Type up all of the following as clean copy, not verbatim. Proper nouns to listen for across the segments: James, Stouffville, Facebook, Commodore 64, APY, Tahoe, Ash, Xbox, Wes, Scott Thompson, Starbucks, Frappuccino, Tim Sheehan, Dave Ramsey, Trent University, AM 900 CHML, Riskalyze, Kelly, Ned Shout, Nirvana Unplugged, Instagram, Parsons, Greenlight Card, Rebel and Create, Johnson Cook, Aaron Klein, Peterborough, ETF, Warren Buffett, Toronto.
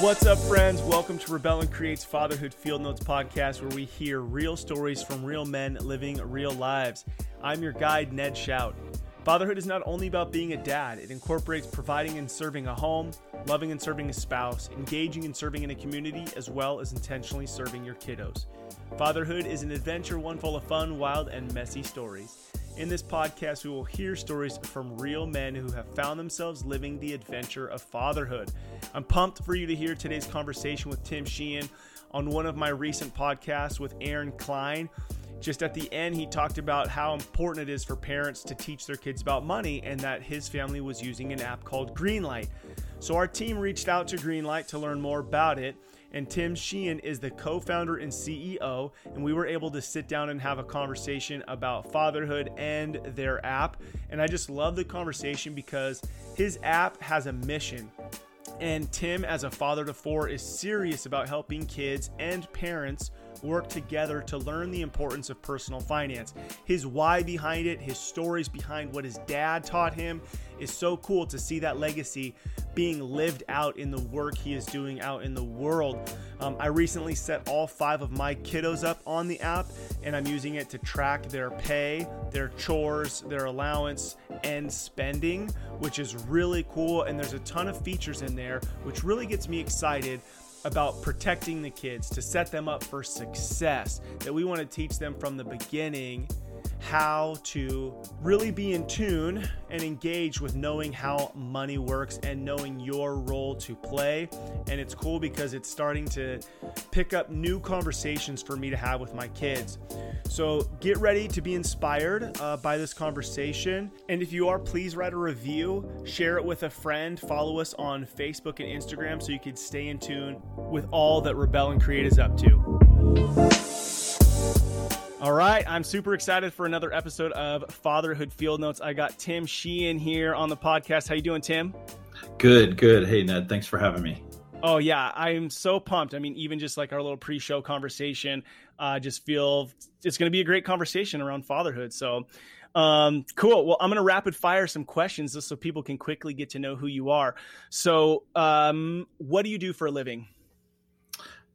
What's up, friends? Welcome to Rebel and Create's Fatherhood Field Notes podcast, where we hear real stories from real men living real lives. I'm your guide, Ned Shout. Fatherhood is not only about being a dad. It incorporates providing and serving a home, loving and serving a spouse, engaging and serving in a community, as well as intentionally serving your kiddos. Fatherhood is an adventure, one full of fun, wild, and messy stories. In this podcast, we will hear stories from real men who have found themselves living the adventure of fatherhood. I'm pumped for you to hear today's conversation with Tim Sheehan on one of my recent podcasts with Aaron Klein. Just at the end, he talked about how important it is for parents to teach their kids about money, and that his family was using an app called Greenlight. So our team reached out to Greenlight to learn more about it. And Tim Sheehan is the co-founder and CEO, and we were able to sit down and have a conversation about fatherhood and their app. And I just love the conversation because his app has a mission. And Tim, as a father to four, is serious about helping kids and parents work together to learn the importance of personal finance. His why behind it, his stories behind what his dad taught him, is so cool to see that legacy being lived out in the work he is doing out in the world. I recently set all 5 of my kiddos up on the app, and I'm using it to track their pay, their chores, their allowance, and spending, which is really cool. And there's a ton of features in there, which really gets me excited about protecting the kids, to set them up for success, that we want to teach them from the beginning how to really be in tune and engage with knowing how money works and knowing your role to play. And it's cool because it's starting to pick up new conversations for me to have with my kids. So get ready to be inspired by this conversation. And if you are, please write a review, share it with a friend, follow us on Facebook and Instagram so you can stay in tune with all that Rebel and Create is up to. All right, I'm super excited for another episode of Fatherhood Field Notes. I got Tim Sheehan here on the podcast. How you doing, Tim? Good. Hey, Ned, thanks for having me. Oh, yeah, I'm so pumped. I mean, even just like our little pre-show conversation, I just feel it's going to be a great conversation around fatherhood. So cool. Well, I'm going to rapid fire some questions just so people can quickly get to know who you are. So what do you do for a living?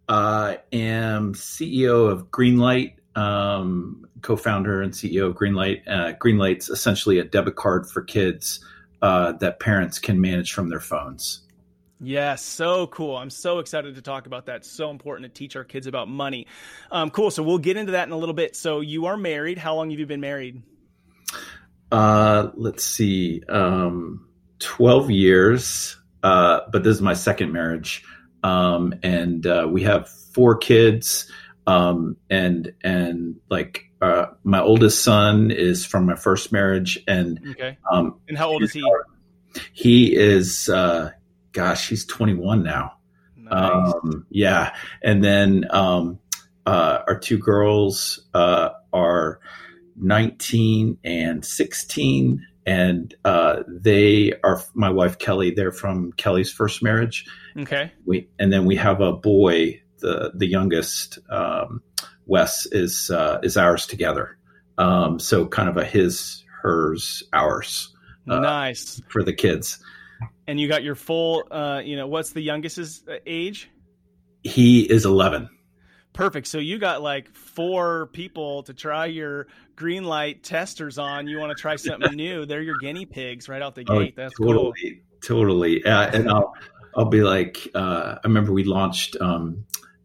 I am CEO of Greenlight. Co-founder and CEO of Greenlight. Greenlight's essentially a debit card for kids that parents can manage from their phones. Yeah, so cool. I'm so excited to talk about that. It's so important to teach our kids about money. Cool. So we'll get into that in a little bit. So you are married. How long have you been married? 12 years. But this is my second marriage. And we have 4 kids. And my oldest son is from my first marriage, and okay. And how old is he? He is, he's 21 now. Nice. Yeah. And then, our 2 girls, are 19 and 16, and, they are my wife, Kelly. They're from Kelly's first marriage. Okay. And then we have a boy. The youngest, Wes, is ours together. So kind of a his, hers, ours. Nice. For the kids. And you got your full, what's the youngest's age? He is 11. Perfect. So you got like 4 people to try your Greenlight testers on. You want to try something new. They're your guinea pigs right out the gate. That's totally cool. Totally. And I'll be like, I remember we launched,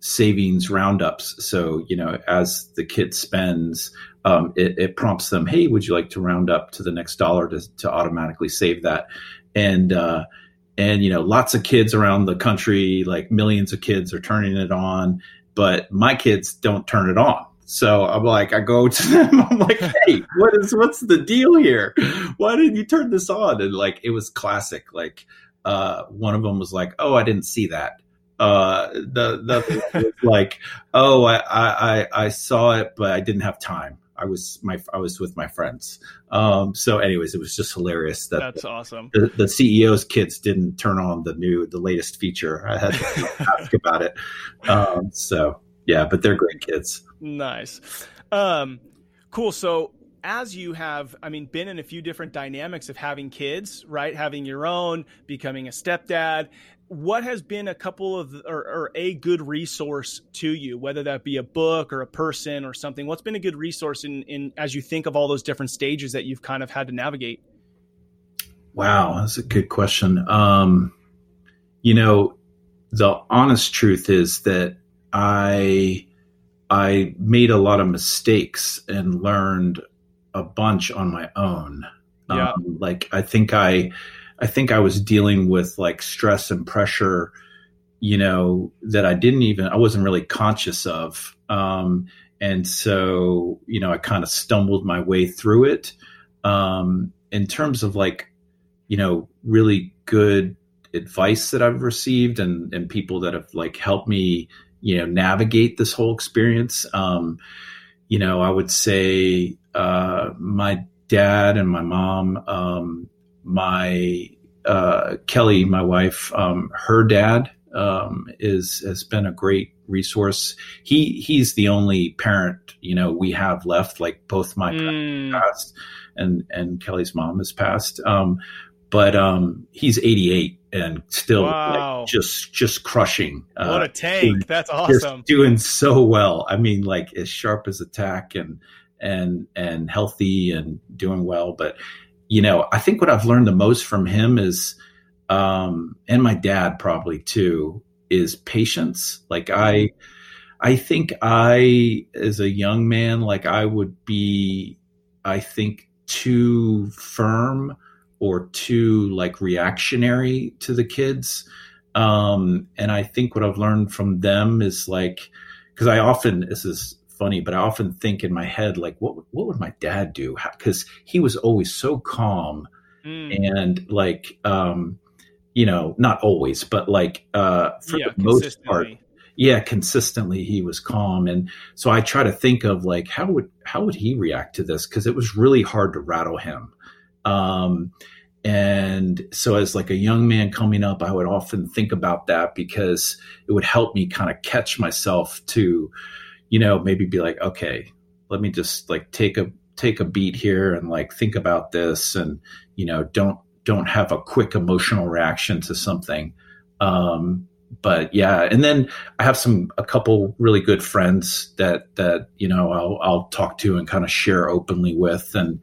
savings roundups. So, as the kid spends, it prompts them, hey, would you like to round up to the next dollar to automatically save that? And lots of kids around the country, like millions of kids, are turning it on, but my kids don't turn it on. So I'm like, I go to them, I'm like, hey, what's the deal here? Why didn't you turn this on? And like, it was classic. Like, one of them was like, oh, I didn't see that. The like, oh, I saw it, but I didn't have time. I was with my friends. So anyways, it was just hilarious. That's awesome. The CEO's kids didn't turn on the latest feature. I had to ask about it. So yeah, but they're great kids. Nice. Cool. So as you have, I mean, been in a few different dynamics of having kids, right? Having your own, becoming a stepdad, what has been a couple of, or a good resource to you, whether that be a book or a person or something? What's been a good resource in as you think of all those different stages that you've kind of had to navigate? Wow, that's a good question. You know, the honest truth is that I made a lot of mistakes and learned a bunch on my own. Yeah. Like, I think I was dealing with like stress and pressure, you know, that I wasn't really conscious of. And so, you know, I kind of stumbled my way through it. In terms of like, you know, really good advice that I've received and people that have like helped me, you know, navigate this whole experience. You know, I would say, my dad and my mom, Kelly, my wife, her dad, has been a great resource. He's the only parent, you know, we have left, like both my parents passed and Kelly's mom has passed. But he's 88 and still like, just crushing. What a tank. That's awesome. Just doing so well. I mean, like as sharp as a tack and healthy and doing well. But, you know, I think what I've learned the most from him is, and my dad probably too, is patience. Like I think as a young man, like I would be, I think, too firm or too like reactionary to the kids. And I think what I've learned from them is like, cause this is funny, but I often think in my head, like what would my dad do? Cause he was always so calm and like, you know, not always, but like, for the most part, consistently he was calm. And so I try to think of like, how would he react to this? Cause it was really hard to rattle him. And so as like a young man coming up, I would often think about that because it would help me kind of catch myself to, you know, maybe be like, okay, let me just like take a beat here and like, think about this and, you know, don't have a quick emotional reaction to something. But yeah. And then I have a couple really good friends that, you know, I'll talk to and kind of share openly with and,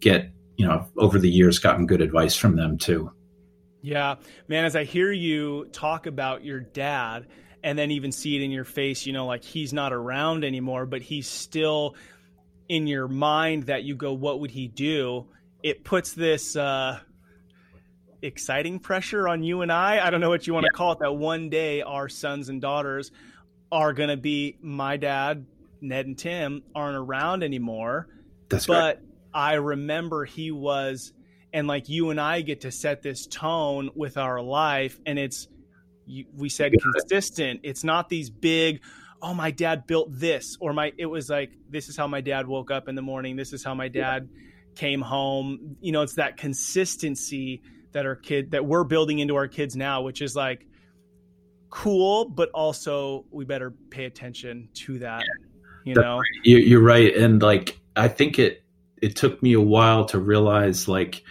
get, you know, over the years gotten good advice from them too. Yeah, man, as I hear you talk about your dad and then even see it in your face, you know, like he's not around anymore, but he's still in your mind that you go, what would he do? It puts this, exciting pressure on you and I don't know what you want to call it, that one day our sons and daughters are going to be my dad, Ned and Tim aren't around anymore. That's right. I remember he was, and like you and I get to set this tone with our life. And we said consistent. It's not these big, oh, my dad built this, or it was like, this is how my dad woke up in the morning. This is how my dad came home. You know, it's that consistency that we're building into our kids now, which is like cool, but also we better pay attention to that. Yeah. You know, right. You're right. And like, I think it took me a while to realize, like,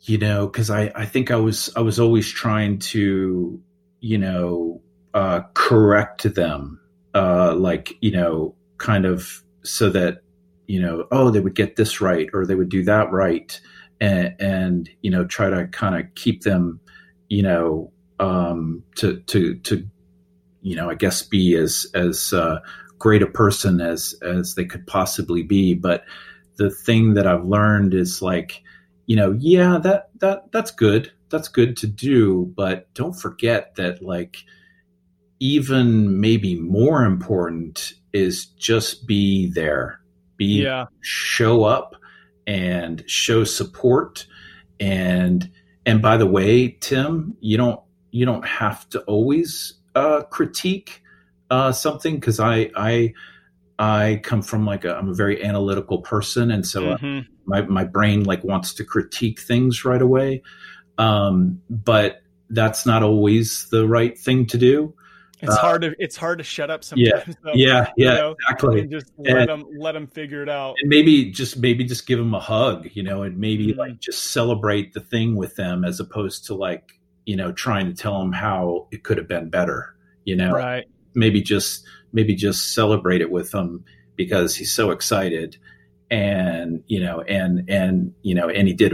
you know, because I think I was always trying to, you know, correct them, like, you know, kind of so that, you know, oh, they would get this right or they would do that right. And you know, try to kind of keep them, you know, to, you know, I guess be as great a person as they could possibly be. But the thing that I've learned is like, you know, yeah, that's good. That's good to do. But don't forget that, like, even maybe more important is just be there, show up and show support. And by the way, Tim, you don't have to always, critique, something. Cause I come from like I'm a very analytical person. And so my brain like wants to critique things right away. But that's not always the right thing to do. It's hard to shut up sometimes. Exactly. And just let them figure it out. And maybe just give them a hug, and maybe like just celebrate the thing with them as opposed to like, trying to tell them how it could have been better, Right. Maybe just celebrate it with him because he's so excited and he did a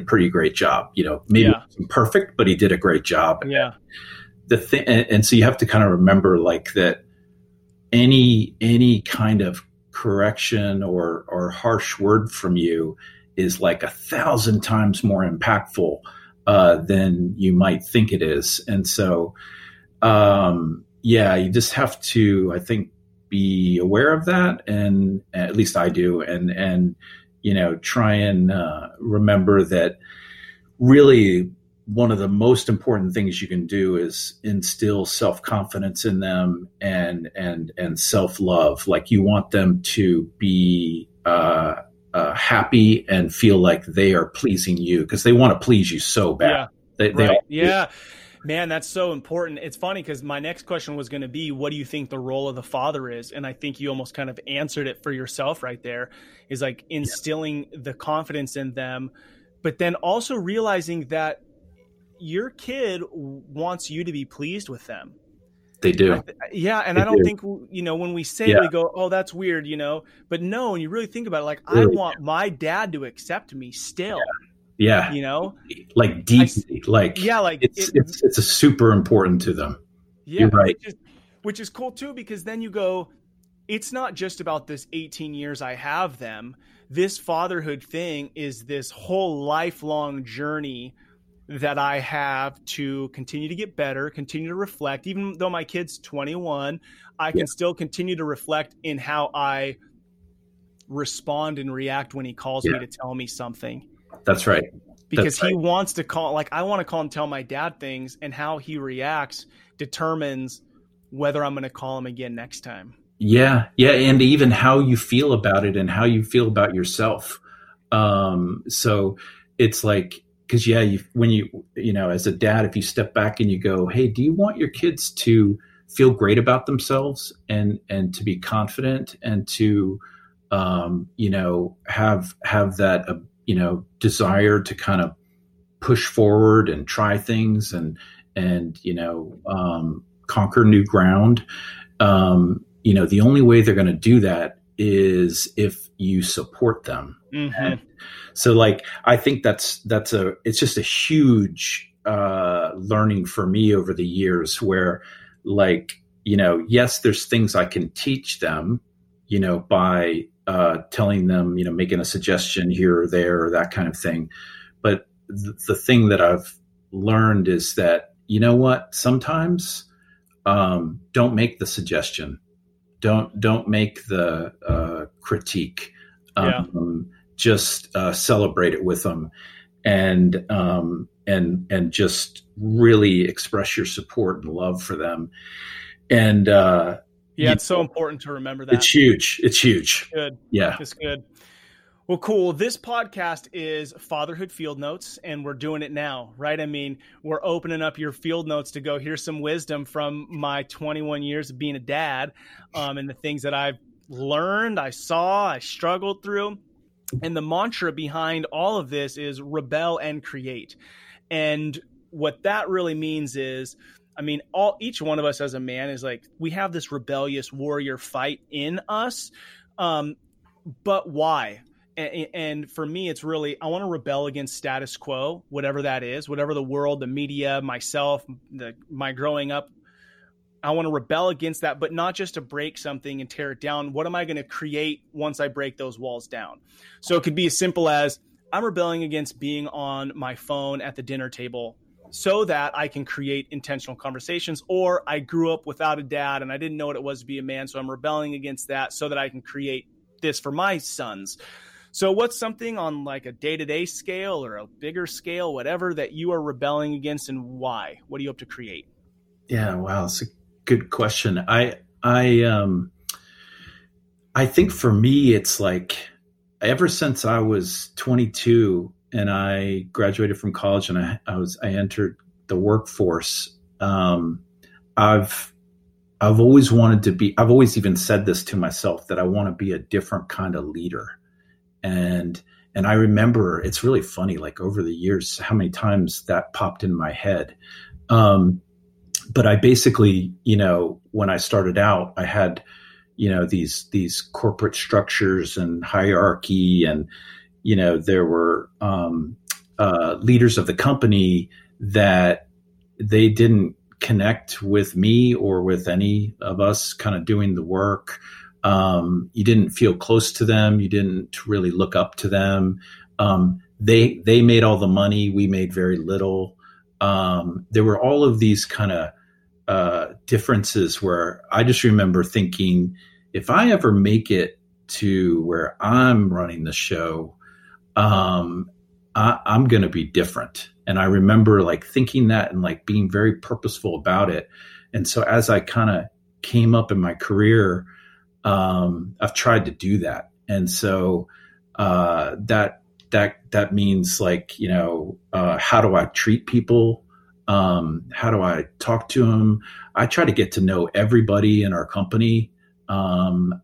pretty great job, maybe it wasn't perfect, but he did a great job. Yeah. The thing, and so you have to kind of remember like that any kind of correction or harsh word from you is like 1,000 times more impactful than you might think it is. And so, you just have to, I think, be aware of that. And at least I do. And try and remember that really one of the most important things you can do is instill self-confidence in them and self-love. Like you want them to be happy and feel like they are pleasing you because they want to please you so bad. Man, that's so important. It's funny because my next question was going to be, what do you think the role of the father is? And I think you almost kind of answered it for yourself right there, is like instilling the confidence in them, but then also realizing that your kid wants you to be pleased with them. They do. I don't think, when we say it, we go, oh, that's weird, but no, when you really think about it, like really, I want my dad to accept me still. Yeah. Yeah. Like deeply, it's a super important to them. Yeah. You're right. Which is cool too, because then you go, it's not just about this 18 years I have them. This fatherhood thing is this whole lifelong journey that I have to continue to get better, continue to reflect. Even though my kid's 21, I can still continue to reflect in how I respond and react when he calls me to tell me something. That's right. Because he wants to call, like I want to call and tell my dad things, and how he reacts determines whether I'm going to call him again next time. Yeah. Yeah. And even how you feel about it and how you feel about yourself. So it's like, cause when you, as a dad, if you step back and you go, hey, do you want your kids to feel great about themselves and to be confident and to, have that desire to kind of push forward and try things and conquer new ground. The only way they're going to do that is if you support them. Mm-hmm. So like, I think it's just a huge, learning for me over the years where like, yes, there's things I can teach them, by, telling them, making a suggestion here or there or that kind of thing. But the thing that I've learned is that, sometimes don't make the suggestion. Don't make the critique. Just celebrate it with them and just really express your support and love for them. And, yeah, it's so important to remember that. It's huge. Good. Yeah. It's good. Well, cool. This podcast is Fatherhood Field Notes, and we're doing it now, right? I mean, we're opening up your field notes to go, here's some wisdom from my 21 years of being a dad, and the things that I've learned, I saw, I struggled through. And the mantra behind all of this is rebel and create. And what that really means is, each one of us as a man is like, we have this rebellious warrior fight in us. But why? And for me, it's really, I want to rebel against status quo, whatever that is, whatever the world, the media, myself, my growing up, I want to rebel against that, but not just to break something and tear it down. What am I going to create once I break those walls down? So it could be as simple as I'm rebelling against being on my phone at the dinner table so that I can create intentional conversations, or I grew up without a dad and I didn't know what it was to be a man. So I'm rebelling against that so that I can create this for my sons. So what's something on like a day-to-day scale or a bigger scale, whatever, that you are rebelling against, and why? What do you hope to create? Yeah. Wow. It's a good question. I think for me, it's like ever since I was 22, and I graduated from college and I entered the workforce. I've always wanted to be, I've always even said this to myself, that I want to be a different kind of leader. And I remember, it's really funny, like over the years, how many times that popped in my head. But I basically, you know, when I started out, I had, you know, these corporate structures and hierarchy, and, you know, there were leaders of the company that they didn't connect with me or with any of us kind of doing the work. You didn't feel close to them. You didn't really look up to them. They made all the money. We made very little. There were all of these kind of differences where I just remember thinking, if I ever make it to where I'm running the show, I'm going to be different. And I remember like thinking that and like being very purposeful about it. And so as I kind of came up in my career, I've tried to do that. And so, that means like, you know, how do I treat people? How do I talk to them? I try to get to know everybody in our company. And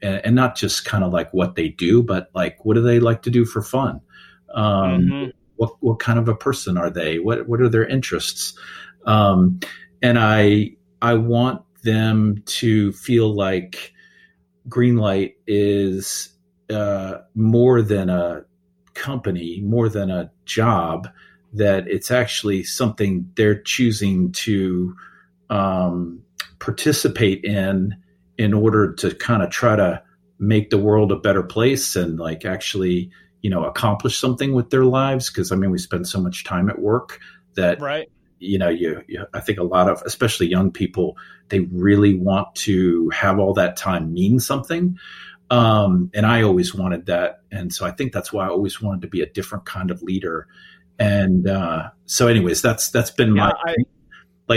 not just kind of like what they do, but like, what do they like to do for fun? What kind of a person are they? What are their interests? And I want them to feel like Greenlight is more than a company, more than a job, that it's actually something they're choosing to participate in order to kind of try to make the world a better place and like actually, you know, accomplish something with their lives. Because I mean, we spend so much time at work that, right. You know, I think a lot of, especially young people, they really want to have all that time mean something. And I always wanted that. And so I think that's why I always wanted to be a different kind of leader. And, so anyways, that's been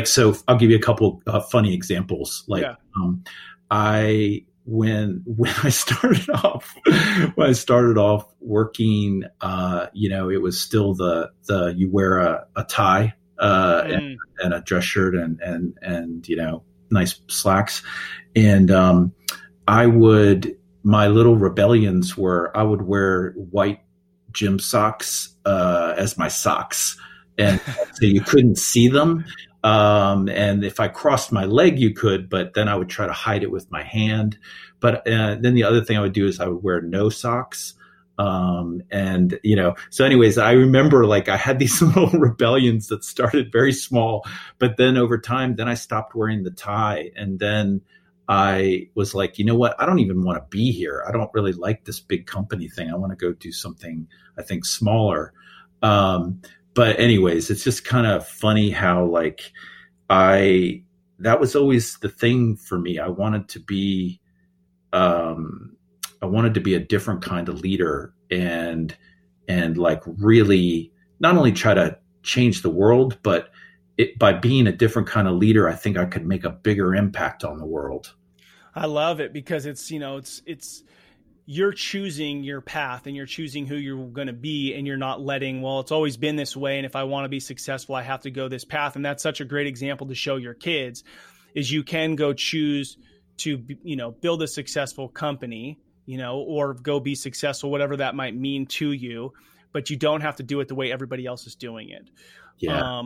so I'll give you a couple of funny examples. Like, when I started off working, you know, it was still you wear a tie, and a dress shirt and, you know, nice slacks. And, my little rebellions were, I would wear white gym socks, as my socks. And so you couldn't see them. And if I crossed my leg, you could, but then I would try to hide it with my hand. But then the other thing I would do is I would wear no socks. And, you know, so anyways, I remember like I had these little rebellions that started very small, but then over time, then I stopped wearing the tie. And then I was like, you know what? I don't even want to be here. I don't really like this big company thing. I want to go do something, I think, smaller. But anyways, it's just kind of funny how like that was always the thing for me. I wanted to be, a different kind of leader and like really not only try to change the world, but by being a different kind of leader, I think I could make a bigger impact on the world. I love it because it's, you know, it's you're choosing your path and you're choosing who you're going to be, and you're not letting, well, it's always been this way. And if I want to be successful, I have to go this path. And that's such a great example to show your kids is you can go choose to, you know, build a successful company, you know, or go be successful, whatever that might mean to you, but you don't have to do it the way everybody else is doing it. Yeah.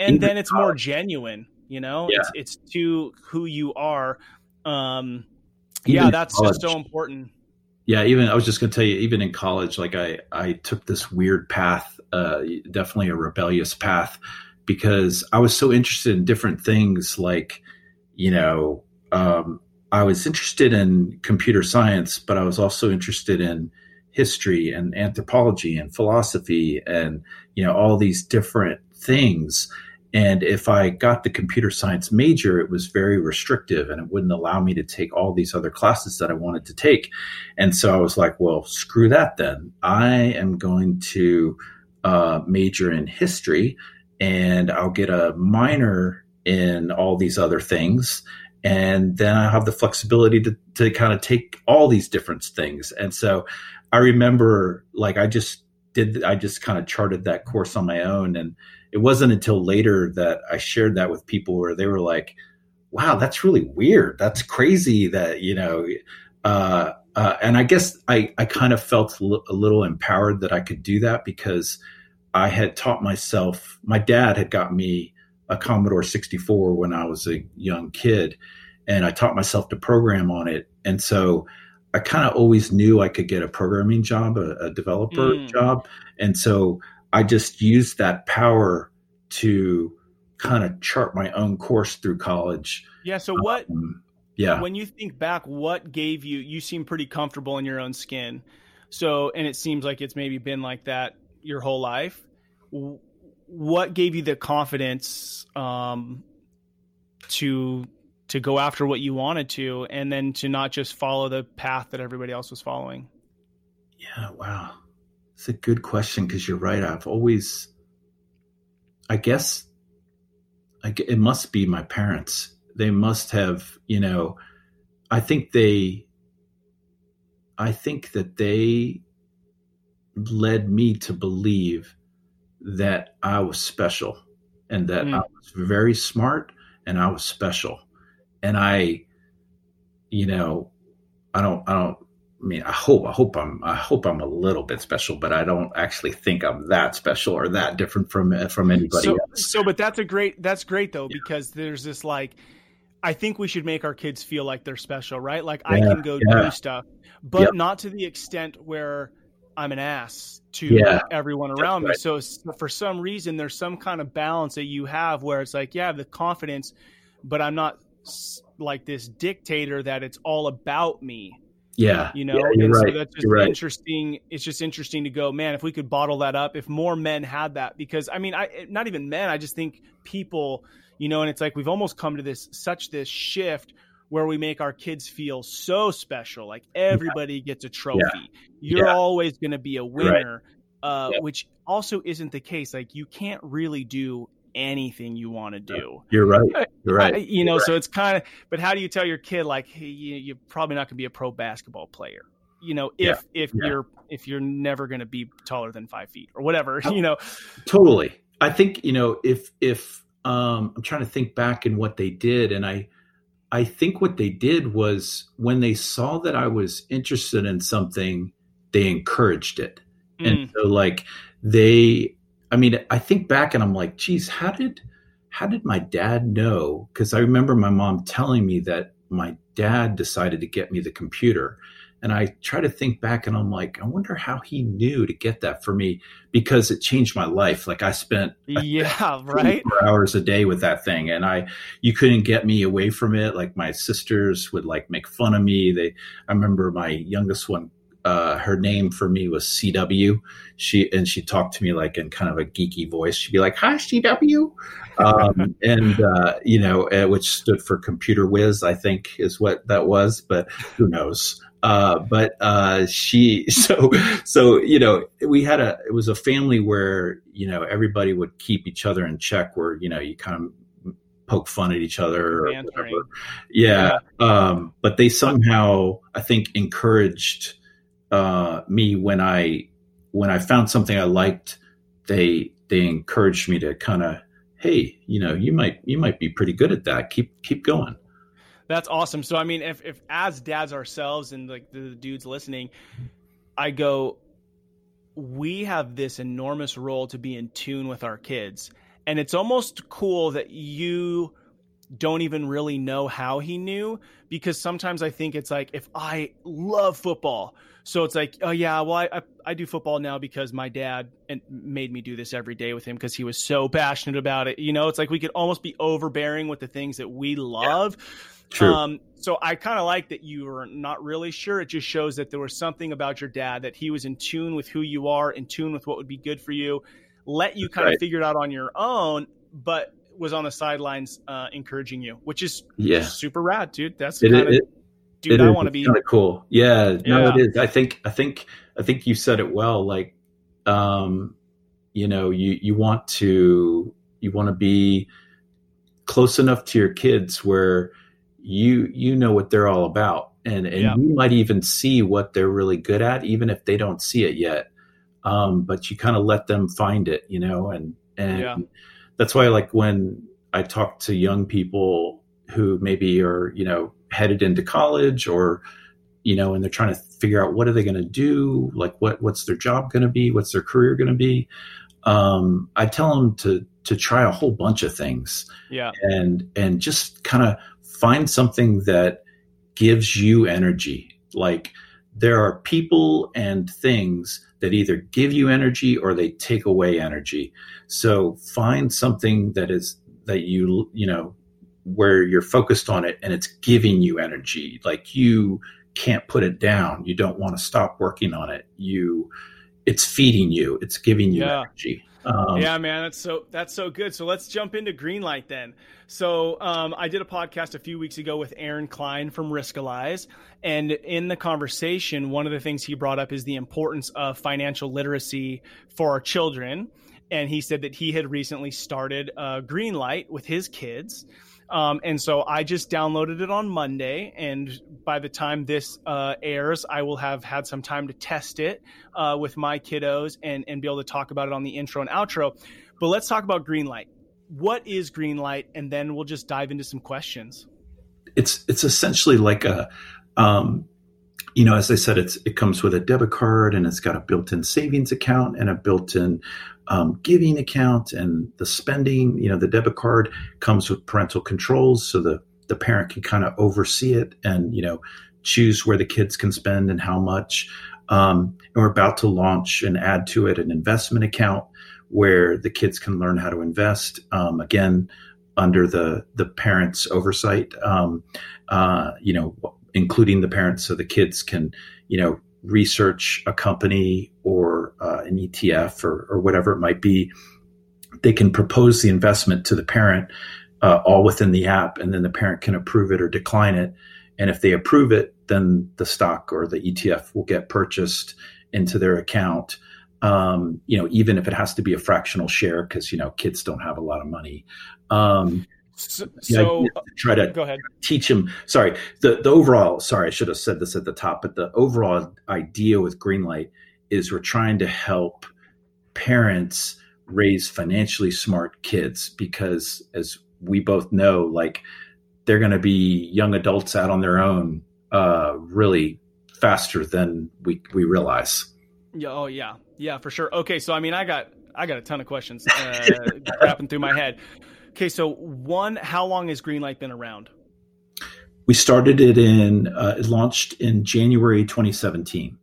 And then it's more genuine, you know, it's to who you are. That's just so important. Yeah. Even, I was just going to tell you, even in college, like I took this weird path, definitely a rebellious path, because I was so interested in different things. Like, you know, I was interested in computer science, but I was also interested in history and anthropology and philosophy and, you know, all these different things. And if I got the computer science major, it was very restrictive and it wouldn't allow me to take all these other classes that I wanted to take. And so I was like, well, screw that then. I am going to major in history and I'll get a minor in all these other things. And then I have the flexibility to kind of take all these different things. And so I remember like I just kind of charted that course on my own. And it wasn't until later that I shared that with people where they were like, wow, that's really weird. That's crazy that, you know, and I guess I kind of felt a little empowered that I could do that because I had taught myself. My dad had got me a Commodore 64 when I was a young kid, and I taught myself to program on it. And so I kind of always knew I could get a programming job, a developer job. And so I just used that power to kind of chart my own course through college. Yeah. So what, when you think back, what gave you, you seem pretty comfortable in your own skin. So, and it seems like it's maybe been like that your whole life. What gave you the confidence to go after what you wanted to, and then to not just follow the path that everybody else was following? Yeah. Wow. It's a good question. 'Cause you're right. I've always, I guess it must be my parents. They must have, you know, I think that they led me to believe that I was special and that I was very smart and I was special. And I hope I'm a little bit special, but I don't actually think I'm that special or that different from anybody else. So, but that's great though, because there's this, like, I think we should make our kids feel like they're special, right? Like I can go do stuff, but not to the extent where I'm an ass to everyone around me. So for some reason, there's some kind of balance that you have where it's like, I have the confidence, but I'm not like this dictator that it's all about me. Yeah. You know, so that's just interesting. Right. It's just interesting to go, man, if we could bottle that up, if more men had that, because I mean, not even men, I just think people, you know, and it's like, we've almost come to this shift where we make our kids feel so special. Like everybody gets a trophy. Yeah. You're always going to be a winner, which also isn't the case. Like you can't really do anything you want to do. You're right. So it's kind of, but how do you tell your kid, like, hey, you're probably not going to be a pro basketball player, you know, if you're never going to be taller than 5 feet or whatever, you know? Totally. I think, you know, if I'm trying to think back in what they did. And I think what they did was when they saw that I was interested in something, they encouraged it. And so like I think back and I'm like, geez, how did my dad know? Because I remember my mom telling me that my dad decided to get me the computer. And I try to think back and I'm like, I wonder how he knew to get that for me, because it changed my life. Like I spent 24 hours a day with that thing, and you couldn't get me away from it. Like my sisters would like make fun of me. I remember my youngest one, her name for me was CW. She talked to me like in kind of a geeky voice. She'd be like, "Hi, CW," which stood for computer whiz, I think is what that was, but who knows? We had it was a family where, you know, everybody would keep each other in check, where, you know, you kind of poke fun at each other or whatever. But they somehow, I think, encouraged me when I found something I liked. They encouraged me to kind of, hey, you know, you might be pretty good at that. Keep going. That's awesome. So I mean, if as dads ourselves and like the dudes listening, I go, we have this enormous role to be in tune with our kids, and it's almost cool that you don't even really know how he knew, because sometimes I think it's like, if I love football, so it's like, oh yeah, well I do football now because my dad made me do this every day with him because he was so passionate about it. You know, it's like we could almost be overbearing with the things that we love. Yeah, true. So I kind of like that you were not really sure. It just shows that there was something about your dad, that he was in tune with who you are, in tune with what would be good for you, let you kind of figure it out on your own, but was on the sidelines encouraging you, which is super rad, dude. That's the kind of dude I want to be. Kind of cool. Yeah, no, it is. I think you said it well. Like, you know, you want to be close enough to your kids where you know what they're all about, and you might even see what they're really good at, even if they don't see it yet. But you kind of let them find it, you know, and. That's why, like, when I talk to young people who maybe are, you know, headed into college or, you know, and they're trying to figure out what are they going to do? Like what's their job going to be? What's their career going to be? I tell them to try a whole bunch of things, and just kind of find something that gives you energy. Like there are people and things that either give you energy or they take away energy. So find something that is, that you, you know, where you're focused on it and it's giving you energy. Like you can't put it down. You don't want to stop working on it. It's feeding you, it's giving you energy. Yeah, man, that's so good. So let's jump into Greenlight then. So I did a podcast a few weeks ago with Aaron Klein from Riskalyze, and in the conversation, one of the things he brought up is the importance of financial literacy for our children. And he said that he had recently started Greenlight with his kids. And so I just downloaded it on Monday, and by the time this airs, I will have had some time to test it with my kiddos and be able to talk about it on the intro and outro. But let's talk about Greenlight. What is Greenlight? And then we'll just dive into some questions. It's essentially like a, you know, as I said, it comes with a debit card, and it's got a built-in savings account and a built-in giving account and the spending. You know, the debit card comes with parental controls, so the parent can kind of oversee it and, you know, choose where the kids can spend and how much. And we're about to launch and add to it an investment account where the kids can learn how to invest. Again, under the parent's oversight, you know, including the parents, so the kids can, you know, research a company or an ETF or whatever it might be. They can propose the investment to the parent all within the app, and then the parent can approve it or decline it. And if they approve it, then the stock or the ETF will get purchased into their account. You know, even if it has to be a fractional share, because, you know, kids don't have a lot of money. Try to go ahead. Teach him. Sorry, the overall. Sorry, I should have said this at the top. But the overall idea with Greenlight is we're trying to help parents raise financially smart kids, because, as we both know, like they're going to be young adults out on their own really faster than we realize. Yeah. Oh yeah. Yeah, for sure. Okay. So I mean, I got a ton of questions wrapping through my head. Okay, so one, how long has Greenlight been around? We started it it launched in January 2017.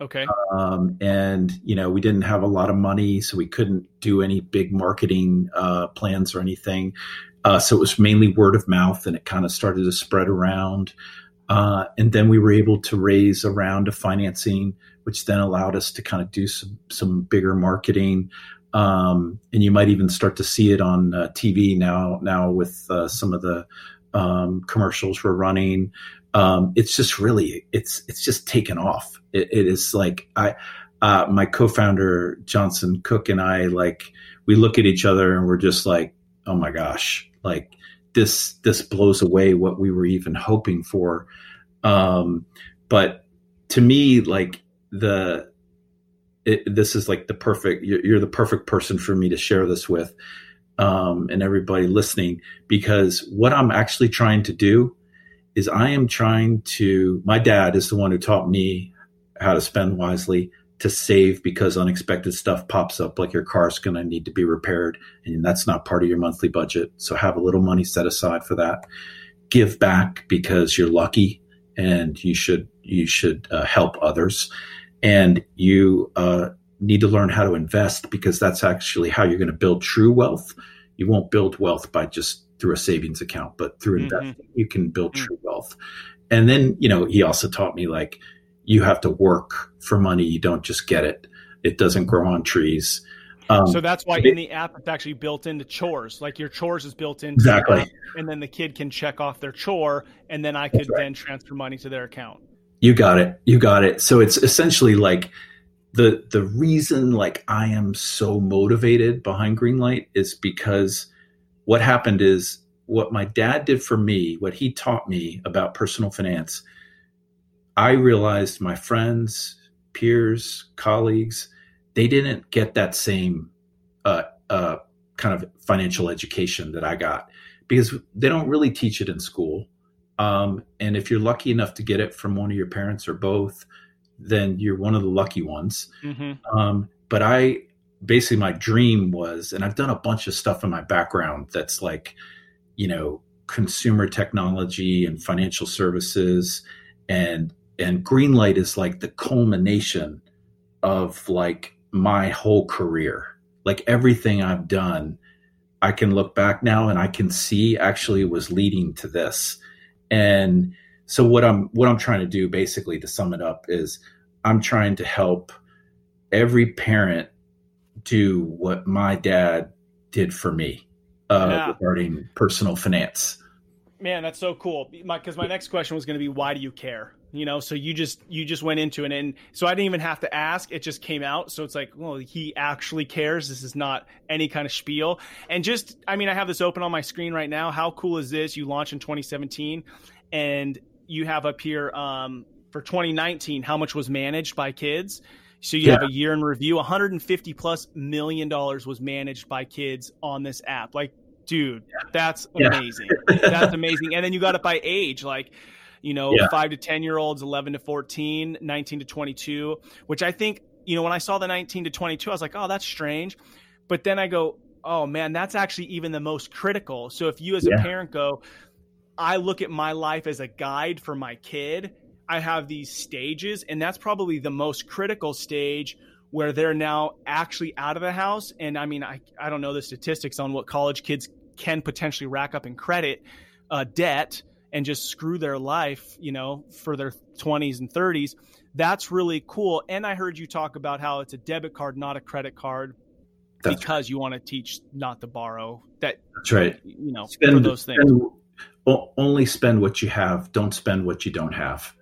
Okay. And, you know, we didn't have a lot of money, so we couldn't do any big marketing plans or anything. So it was mainly word of mouth, and it kind of started to spread around. And then we were able to raise a round of financing, which then allowed us to kind of do some bigger marketing. And you might even start to see it on TV now with some of the commercials we're running. It's just really, it's just taken off. It is like my co-founder, Johnson Cook, and I, like, we look at each other and we're just like, oh my gosh, like this blows away what we were even hoping for. But to me, like this is like the perfect, you're the perfect person for me to share this with, and everybody listening, because what I'm actually trying to do is my dad is the one who taught me how to spend wisely, to save, because unexpected stuff pops up, like your car's going to need to be repaired and that's not part of your monthly budget. So have a little money set aside for that. Give back, because you're lucky and you should help others. And you need to learn how to invest, because that's actually how you're going to build true wealth. You won't build wealth by just through a savings account, but through investing, you can build true wealth. And then, you know, he also taught me, like, you have to work for money. You don't just get it. It doesn't grow on trees. So that's why in the app, it's actually built into chores. Like your chores is built into exactly. The app, and then the kid can check off their chore, and then I could then transfer money to their account. You got it. So it's essentially like the reason, like, I am so motivated behind Greenlight is because what happened is what my dad did for me, what he taught me about personal finance, I realized my friends, peers, colleagues, they didn't get that same kind of financial education that I got. because they don't really teach it in school. And if you're lucky enough to get it from one of your parents or both, then you're one of the lucky ones. Mm-hmm. But basically my dream was, and I've done a bunch of stuff in my background that's like, you know, consumer technology and financial services, and Greenlight is like the culmination of like my whole career. Like everything I've done, I can look back now and I can see actually was leading to this. And so what I'm trying to do, basically, to sum it up, is I'm trying to help every parent do what my dad did for me regarding personal finance. Man, that's so cool. Because my next question was going to be, why do you care? You know, so you just went into it, and so I didn't even have to ask. It just came out. So it's like, well, he actually cares. This is not any kind of spiel. And just, I mean, I have this open on my screen right now. How cool is this? You launched in 2017, and you have up here for 2019, how much was managed by kids. So you have a year in review, $150+ million was managed by kids on this app. Like, dude, that's amazing. That's amazing. And then you got it by age, like, you know, 5 to 10-year-olds, 11 to 14, 19 to 22, which I think, you know, when I saw the 19 to 22, I was like, oh, that's strange. But then I go, oh man, that's actually even the most critical. So if you as a parent go, I look at my life as a guide for my kid, I have these stages, and that's probably the most critical stage where they're now actually out of the house. And I mean, I don't know the statistics on what college kids can potentially rack up in credit debt and just screw their life, you know, for their 20s and 30s. That's really cool. And I heard you talk about how it's a debit card, not a credit card, because you want to teach not to borrow. That's right. You know, for those things. Only spend what you have. Don't spend what you don't have.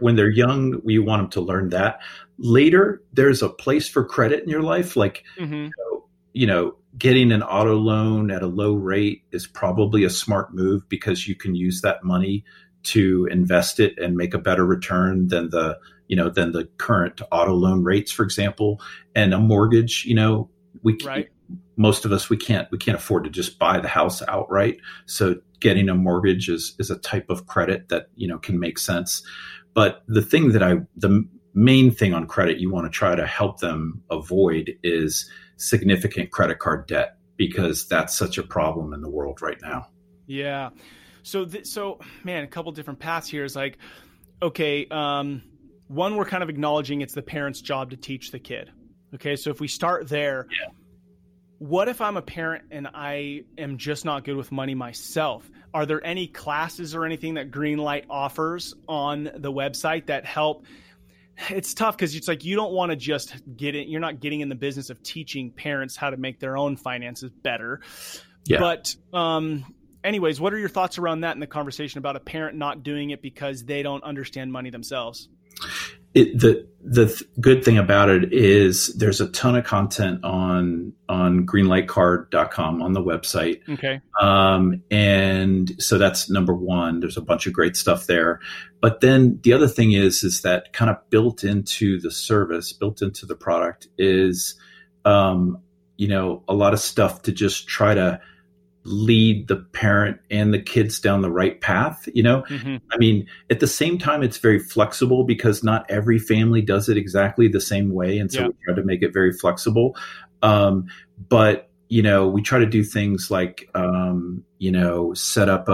When they're young, we want them to learn that. Later, there's a place for credit in your life. Like, you know, getting an auto loan at a low rate is probably a smart move because you can use that money to invest it and make a better return than the current auto loan rates, for example. And a mortgage, you know, most of us, we can't afford to just buy the house outright. So getting a mortgage is a type of credit that, you know, can make sense. But the main thing on credit you want to try to help them avoid is significant credit card debt, because that's such a problem in the world right now. Yeah. So man, a couple different paths here is like, okay. One, we're kind of acknowledging it's the parent's job to teach the kid. Okay. So if we start there, what if I'm a parent and I am just not good with money myself? Are there any classes or anything that Greenlight offers on the website that help? It's tough because it's like you don't want to just get it. You're not getting in the business of teaching parents how to make their own finances better. Yeah. But anyways, what are your thoughts around that in the conversation about a parent not doing it because they don't understand money themselves? The good thing about it is there's a ton of content on greenlightcard.com on the website. Okay. And so that's number one. There's a bunch of great stuff there. But then the other thing is that kind of built into the service, built into the product is, you know, a lot of stuff to just try to lead the parent and the kids down the right path, you know? Mm-hmm. I mean, at the same time, it's very flexible because not every family does it exactly the same way. And so we try to make it very flexible. But, you know, we try to do things like, you know, set up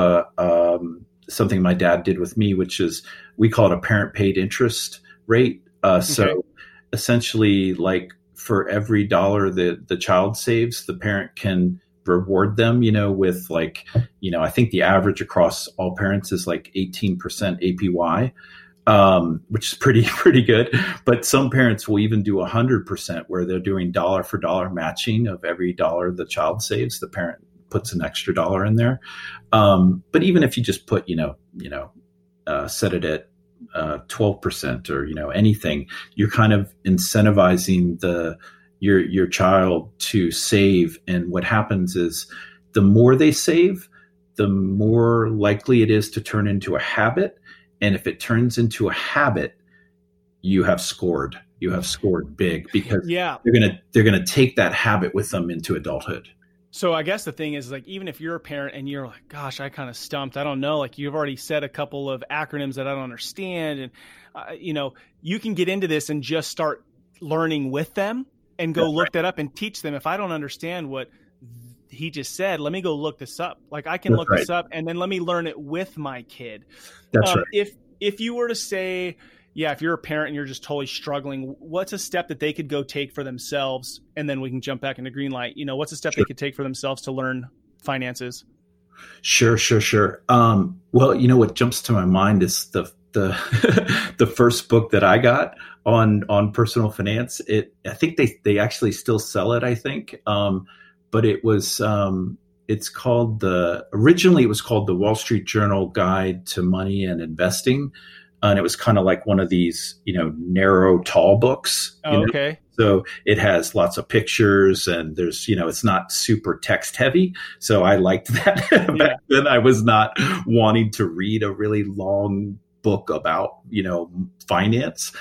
something my dad did with me, which is we call it a parent paid interest rate. So essentially, like for every dollar that the child saves, the parent can reward them, you know, with like, you know, I think the average across all parents is like 18% APY, which is pretty good. But some parents will even do 100% where they're doing dollar for dollar matching of every dollar the child saves. The parent puts an extra dollar in there. But even if you just put, set it at 12% or, you know, anything, you're kind of incentivizing your child to save. And what happens is the more they save, the more likely it is to turn into a habit. And if it turns into a habit, you have scored big because they're going to take that habit with them into adulthood. So I guess the thing is, like, even if you're a parent and you're like, gosh, I kind of stumped, I don't know, like you've already said a couple of acronyms that I don't understand. And, you know, you can get into this and just start learning with them and go look that up and teach them. If I don't understand what he just said, let me go look this up. Like I can look this up and then let me learn it with my kid. That's right. If you were to say, yeah, if you're a parent and you're just totally struggling, what's a step that they could go take for themselves? And then we can jump back into Greenlight. You know, what's a step they could take for themselves to learn finances? Sure. Well, you know, what jumps to my mind is the the first book that I got on personal finance. I think they actually still sell it, I think. But it was, it's called originally it was called the Wall Street Journal Guide to Money and Investing. And it was kind of like one of these, you know, narrow, tall books. Oh, okay. So it has lots of pictures and there's, you know, it's not super text heavy. So I liked that. Back then I was not wanting to read a really long book about, you know, finance.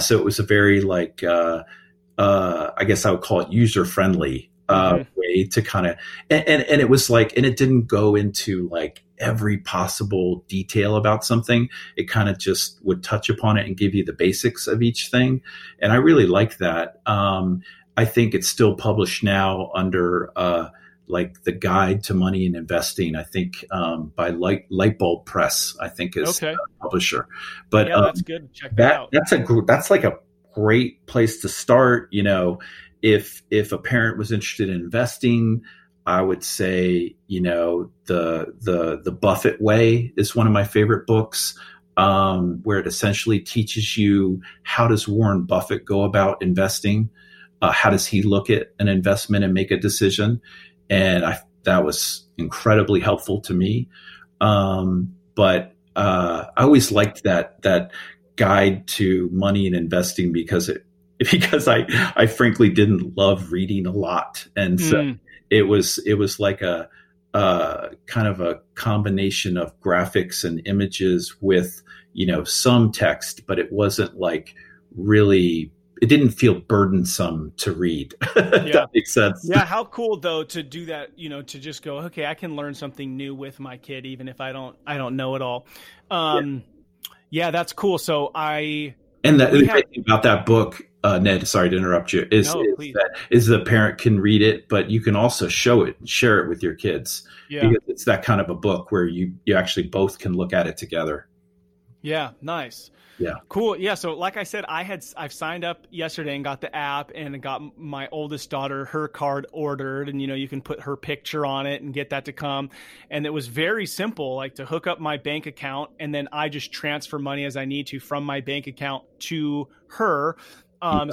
So it was a very like, I guess I would call it user-friendly way to kind of, and it was like, and it didn't go into like every possible detail about something. It kind of just would touch upon it and give you the basics of each thing. And I really like that. I think it's still published now under like the Guide to Money and Investing, I think, by Lightbulb Press, I think is the publisher. But yeah, that's good. Check that out. That's like a great place to start. You know, if a parent was interested in investing, I would say, you know, the Buffett Way is one of my favorite books, where it essentially teaches you how does Warren Buffett go about investing? How does he look at an investment and make a decision? And that was incredibly helpful to me. But I always liked that Guide to Money and Investing because I frankly didn't love reading a lot. And so it was like a kind of a combination of graphics and images with, you know, some text, but it wasn't like really, it didn't feel burdensome to read. That makes sense. Yeah. How cool though, to do that, you know, to just go, okay, I can learn something new with my kid, even if I don't know it all. Yeah, that's cool. So the great thing about that book, Ned, sorry to interrupt you, is the parent can read it, but you can also show it and share it with your kids. Yeah. Because it's that kind of a book where you actually both can look at it together. Yeah, nice. Yeah. Cool. Yeah. So like I said, I've signed up yesterday and got the app and got my oldest daughter, her card ordered, and, you know, you can put her picture on it and get that to come. And it was very simple, like to hook up my bank account. And then I just transfer money as I need to from my bank account to her.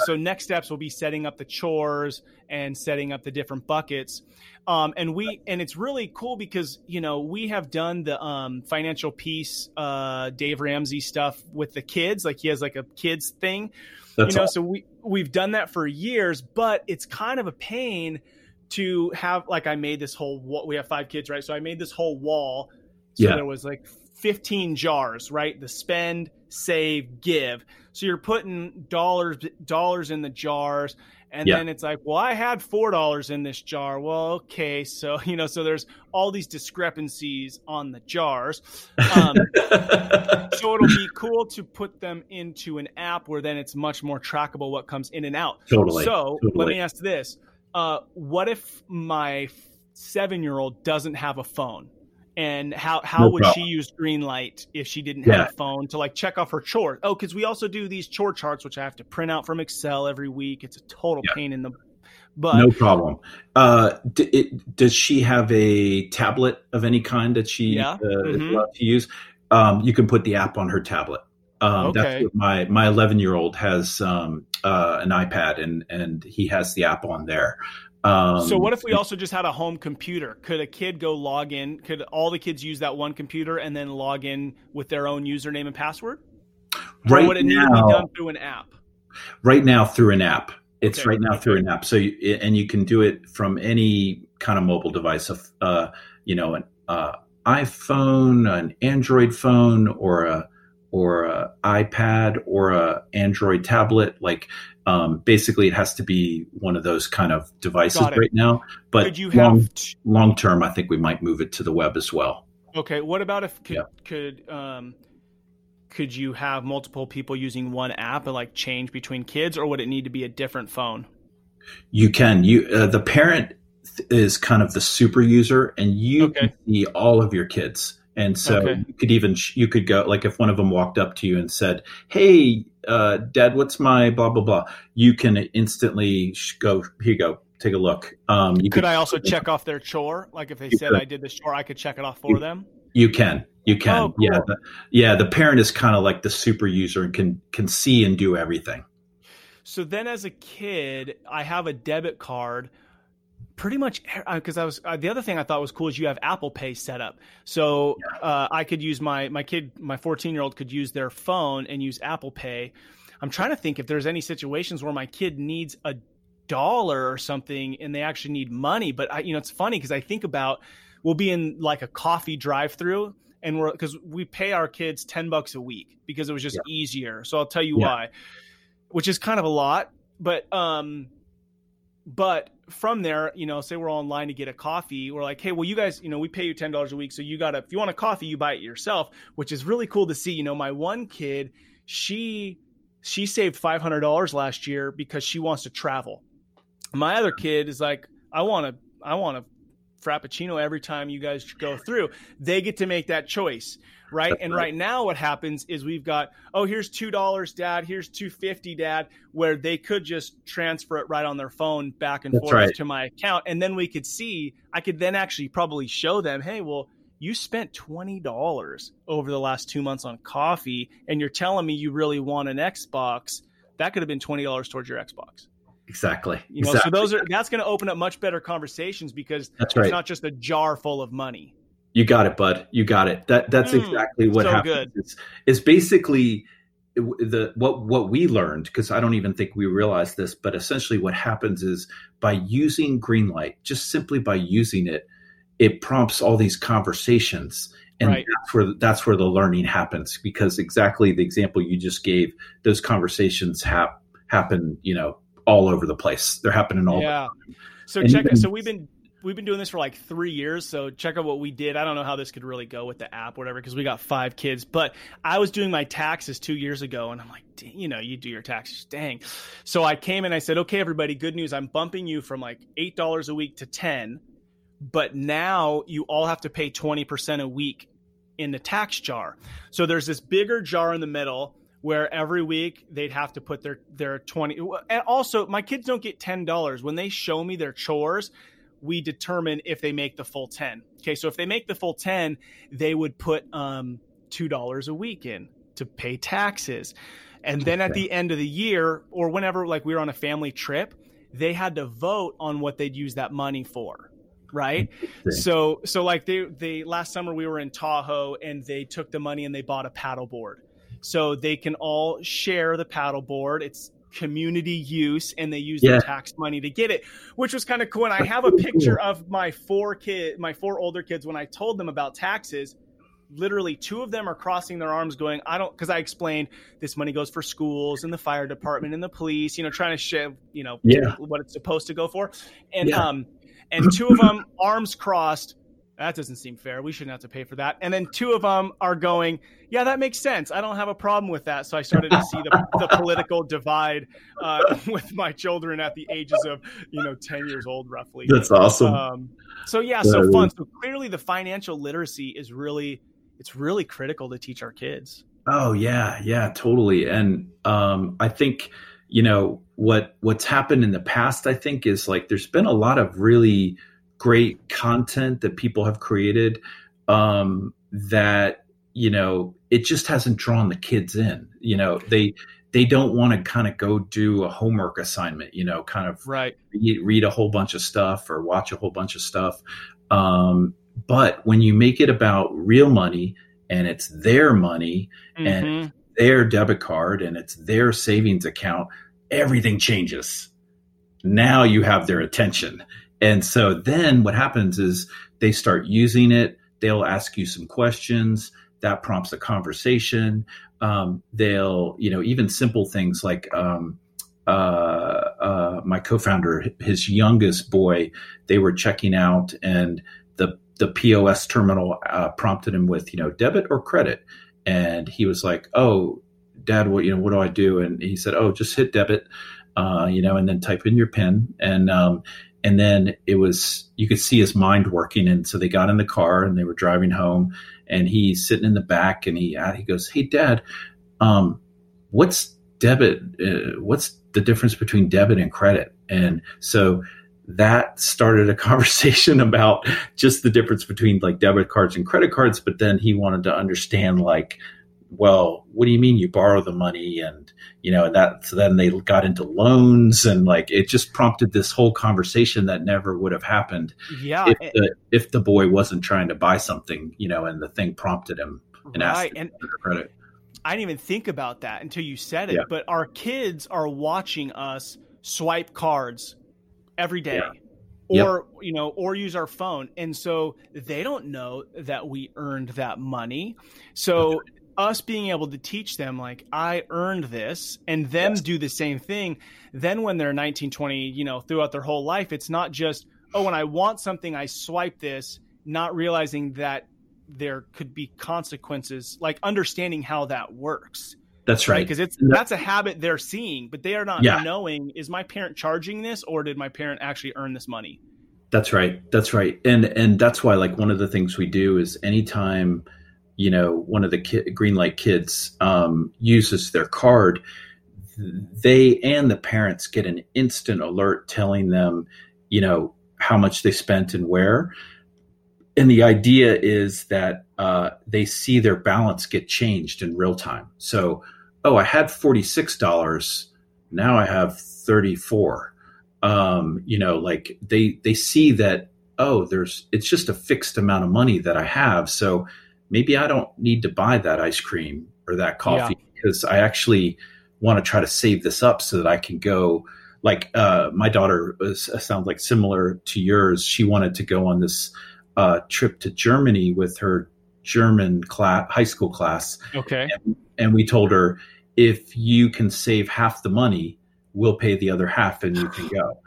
So next steps will be setting up the chores and setting up the different buckets. And it's really cool because, you know, we have done the financial peace, Dave Ramsey stuff with the kids. Like he has like a kids thing, that's, you know, so we've done that for years, but it's kind of a pain to have, like, I made this whole, we have 5 kids, right? So I made this whole wall. So there was like 15 jars, right? The spend, save, give. So you're putting dollars in the jars, and then it's like, well, I had $4 in this jar. Well, okay. So, you know, so there's all these discrepancies on the jars. So it'll be cool to put them into an app where then it's much more trackable what comes in and out. Totally. So let me ask this. What if my 7-year-old doesn't have a phone? And how would she use Greenlight if she didn't have a phone to like check off her chore? Oh, because we also do these chore charts, which I have to print out from Excel every week. It's a total pain in the butt. No problem. Does she have a tablet of any kind that she is allowed to use? You can put the app on her tablet. That's what my 11-year-old has an iPad and he has the app on there. So what if we also just had a home computer? Could a kid go log in? Could all the kids use that one computer and then log in with their own username and password? Right, or would it need to be done through an app? Right now through an app. It's right now through an app. So you can do it from any kind of mobile device, an iPhone, an Android phone, or a or a iPad or a Android tablet. Like, basically it has to be one of those kind of devices right now, but long term, I think we might move it to the web as well. Okay. What about if could you have multiple people using one app and like change between kids, or would it need to be a different phone? You can, the parent is kind of the super user, and you can see all of your kids. And so you could go, like if one of them walked up to you and said, "Hey, Dad, what's my blah, blah, blah." You can instantly go, "Here you go. Take a look." Could I also check off their chore? Like if they said I did this chore, I could check it off for them. You can. Oh, cool. The parent is kind of like the super user and can see and do everything. So then as a kid, I have a debit card. Pretty much, because the other thing I thought was cool is you have Apple Pay set up. So I could use my 14-year-old could use their phone and use Apple Pay. I'm trying to think if there's any situations where my kid needs a dollar or something and they actually need money. But it's funny because I think about, we'll be in like a coffee drive-through, and because we pay our kids $10 a week because it was just easier. So I'll tell you why, which is kind of a lot, but from there, say we're all in line to get a coffee. We're like, "Hey, well, you guys, we pay you $10 a week. So if you want a coffee, you buy it yourself," which is really cool to see. My one kid, she saved $500 last year because she wants to travel. My other kid is like, I want a Frappuccino every time you guys go through. They get to make that choice. Right. And right now what happens is we've got, "Oh, here's $2, Dad. Here's $2.50, Dad," where they could just transfer it right on their phone back and forth to my account. And then I could then actually probably show them, "Hey, well, you spent $20 over the last 2 months on coffee, and you're telling me you really want an Xbox. That could have been $20 towards your Xbox." Exactly. So that's going to open up much better conversations because it's not just a jar full of money. You got it, bud. You got it. That's exactly what happens. It's basically what we learned, because I don't even think we realized this, but essentially what happens is by using Greenlight, just simply by using it, it prompts all these conversations. And that's where the learning happens, because exactly the example you just gave, those conversations happen, all over the place. They're happening all the time. So so we've been doing this for like 3 years. So check out what we did. I don't know how this could really go with the app, or whatever, because we got 5 kids, but I was doing my taxes 2 years ago, and I'm like, you do your taxes. Dang. So I came and I said, "Okay, everybody, good news. I'm bumping you from like $8 a week to 10, but now you all have to pay 20% a week in the tax jar." So there's this bigger jar in the middle where every week they'd have to put their 20. And also my kids don't get $10 when they show me their chores. We determine if they make the full 10. Okay. So if they make the full 10, they would put $2 a week in to pay taxes. And then at the end of the year, or whenever, like we were on a family trip, they had to vote on what they'd use that money for. Right. So like they last summer we were in Tahoe, and they took the money and they bought a paddleboard. So they can all share the paddleboard. It's community use, and they use their tax money to get it, which was kind of cool. And I have a picture of my 4 older kids when I told them about taxes. Literally 2 of them are crossing their arms going, because I explained this money goes for schools and the fire department and the police, trying to share, what it's supposed to go for. And and 2 of them arms crossed, "That doesn't seem fair. We shouldn't have to pay for that." And then 2 of them are going, "Yeah, that makes sense. I don't have a problem with that." So I started to see the political divide with my children at the ages of, 10 years old, roughly. That's awesome. So fun. So clearly the financial literacy is really critical to teach our kids. Oh, yeah, totally. And I think, what's happened in the past, I think, is like there's been a lot of really great content that people have created that, it just hasn't drawn the kids in. They don't want to kind of go do a homework assignment, kind of read a whole bunch of stuff or watch a whole bunch of stuff. But when you make it about real money, and it's their money, and it's their debit card, and it's their savings account, everything changes. Now you have their attention. And so then what happens is they start using it. They'll ask you some questions. that prompts a conversation. They'll, you know, even simple things like my co-founder, his youngest boy, they were checking out, and the POS terminal prompted him with, you know, debit or credit. And he was like, "Oh, Dad, what do I do?" And he said, "Oh, just hit debit, and then type in your PIN." And then it was, you could see his mind working. And so they got in the car and they were driving home, and he's sitting in the back, and he goes, "Hey, Dad, what's debit? What's the difference between debit and credit?" And so that started a conversation about just the difference between like debit cards and credit cards. But then he wanted to understand, like, well, what do you mean you borrow the money? And, you know, that, so then they got into loans, and like, it just prompted this whole conversation that never would have happened if the boy wasn't trying to buy something, you know, and the thing prompted him and asked him for credit. I didn't even think about that until you said it, but our kids are watching us swipe cards every day or use our phone. And so they don't know that we earned that money. So us being able to teach them, like, I earned this, and them do the same thing. Then when they're 19, 20, throughout their whole life, it's not just, oh, when I want something, I swipe this, not realizing that there could be consequences, like understanding how that works. That's right. Because that's a habit they're seeing, but they are not knowing, is my parent charging this, or did my parent actually earn this money? That's right. That's right. And that's why, like, one of the things we do is anytime, you know, one of the Greenlight kids uses their card, they and the parents get an instant alert telling them, you know, how much they spent and where. And the idea is that they see their balance get changed in real time. So, oh, I had $46. Now I have $34. Like they see that, oh, it's just a fixed amount of money that I have. So maybe I don't need to buy that ice cream or that coffee because I actually want to try to save this up so that I can go. Like my daughter sounds like similar to yours. She wanted to go on this trip to Germany with her German high school class. Okay. And we told her, if you can save half the money, we'll pay the other half and you can go.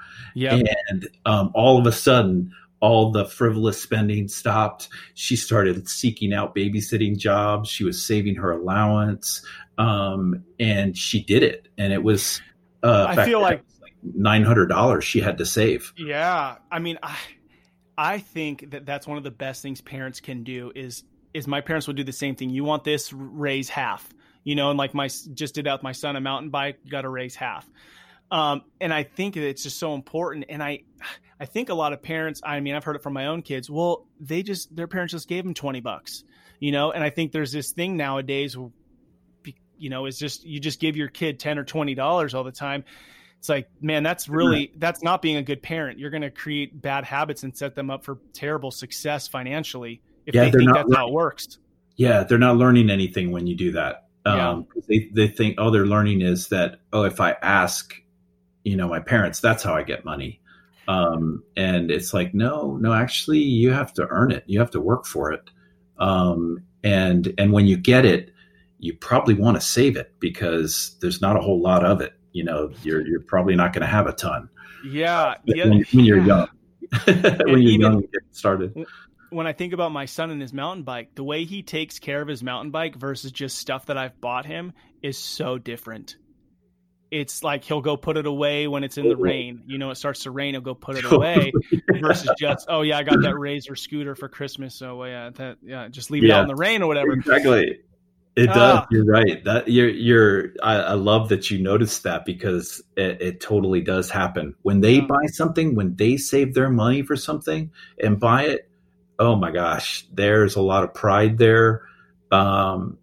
And all of a sudden, all the frivolous spending stopped. She started seeking out babysitting jobs. She was saving her allowance. And she did it. And it was, I feel like $900 she had to save. Yeah. I mean, I think that's one of the best things parents can do is my parents would do the same thing. You want this, raise half, and like just did out my son, a mountain bike, got to raise half. And I think it's just so important. And I think a lot of parents, I mean, I've heard it from my own kids. Well, their parents just gave them $20, and I think there's this thing nowadays, it's just, you just give your kid $10 or $20 all the time. It's like, man, that's not being a good parent. You're going to create bad habits and set them up for terrible success financially if they think that's how it works. Yeah, they're not learning anything when you do that. They think all they're learning is that, oh, if I ask, my parents, that's how I get money. And it's like, no, actually, you have to earn it. You have to work for it. And when you get it, you probably want to save it because there's not a whole lot of it. You're probably not going to have a ton. When you're young, you get started. When I think about my son and his mountain bike, the way he takes care of his mountain bike versus just stuff that I've bought him is so different. It's like, he'll go put it away when it's in the rain, it starts to rain, he'll go put it away versus just, oh yeah, I got that Razor scooter for Christmas. So just leave it out in the rain or whatever. Exactly. It does. You're right. That you're. I love that you noticed that because it totally does happen when they buy something, when they save their money for something and buy it. Oh my gosh, there's a lot of pride there.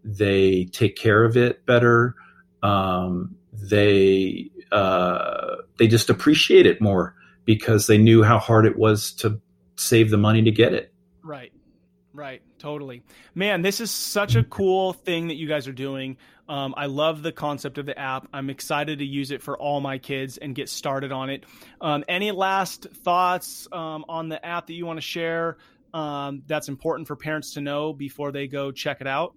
They take care of it better. They just appreciate it more because they knew how hard it was to save the money to get it. Right. Right. Totally. Man, this is such a cool thing that you guys are doing. I love the concept of the app. I'm excited to use it for all my kids and get started on it. Any last thoughts on the app that you want to share that's important for parents to know before they go check it out?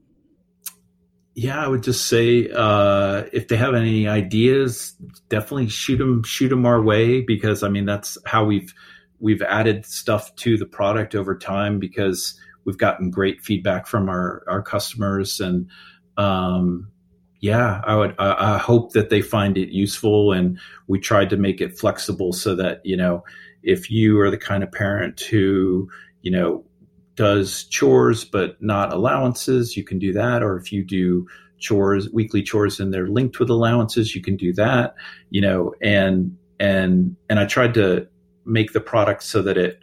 Yeah, I would just say if they have any ideas, definitely shoot them our way, because I mean that's how we've added stuff to the product over time, because we've gotten great feedback from our customers, and I hope that they find it useful. And we tried to make it flexible so that, you know, if you are the kind of parent who, you know, does chores but not allowances, you can do that. Or if you do chores, weekly chores, and they're linked with allowances, you can do that, you know. And I tried to make the product so that it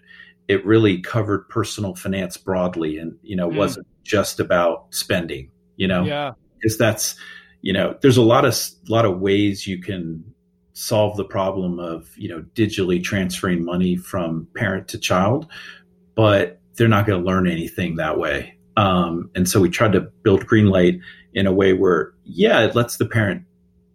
really covered personal finance broadly, and, you know, wasn't just about spending, you know. Yeah. Because that's, you know, there's a lot of ways you can solve the problem of, you know, digitally transferring money from parent to child, but they're not going to learn anything that way. And so we tried to build Greenlight in a way where, yeah, it lets the parent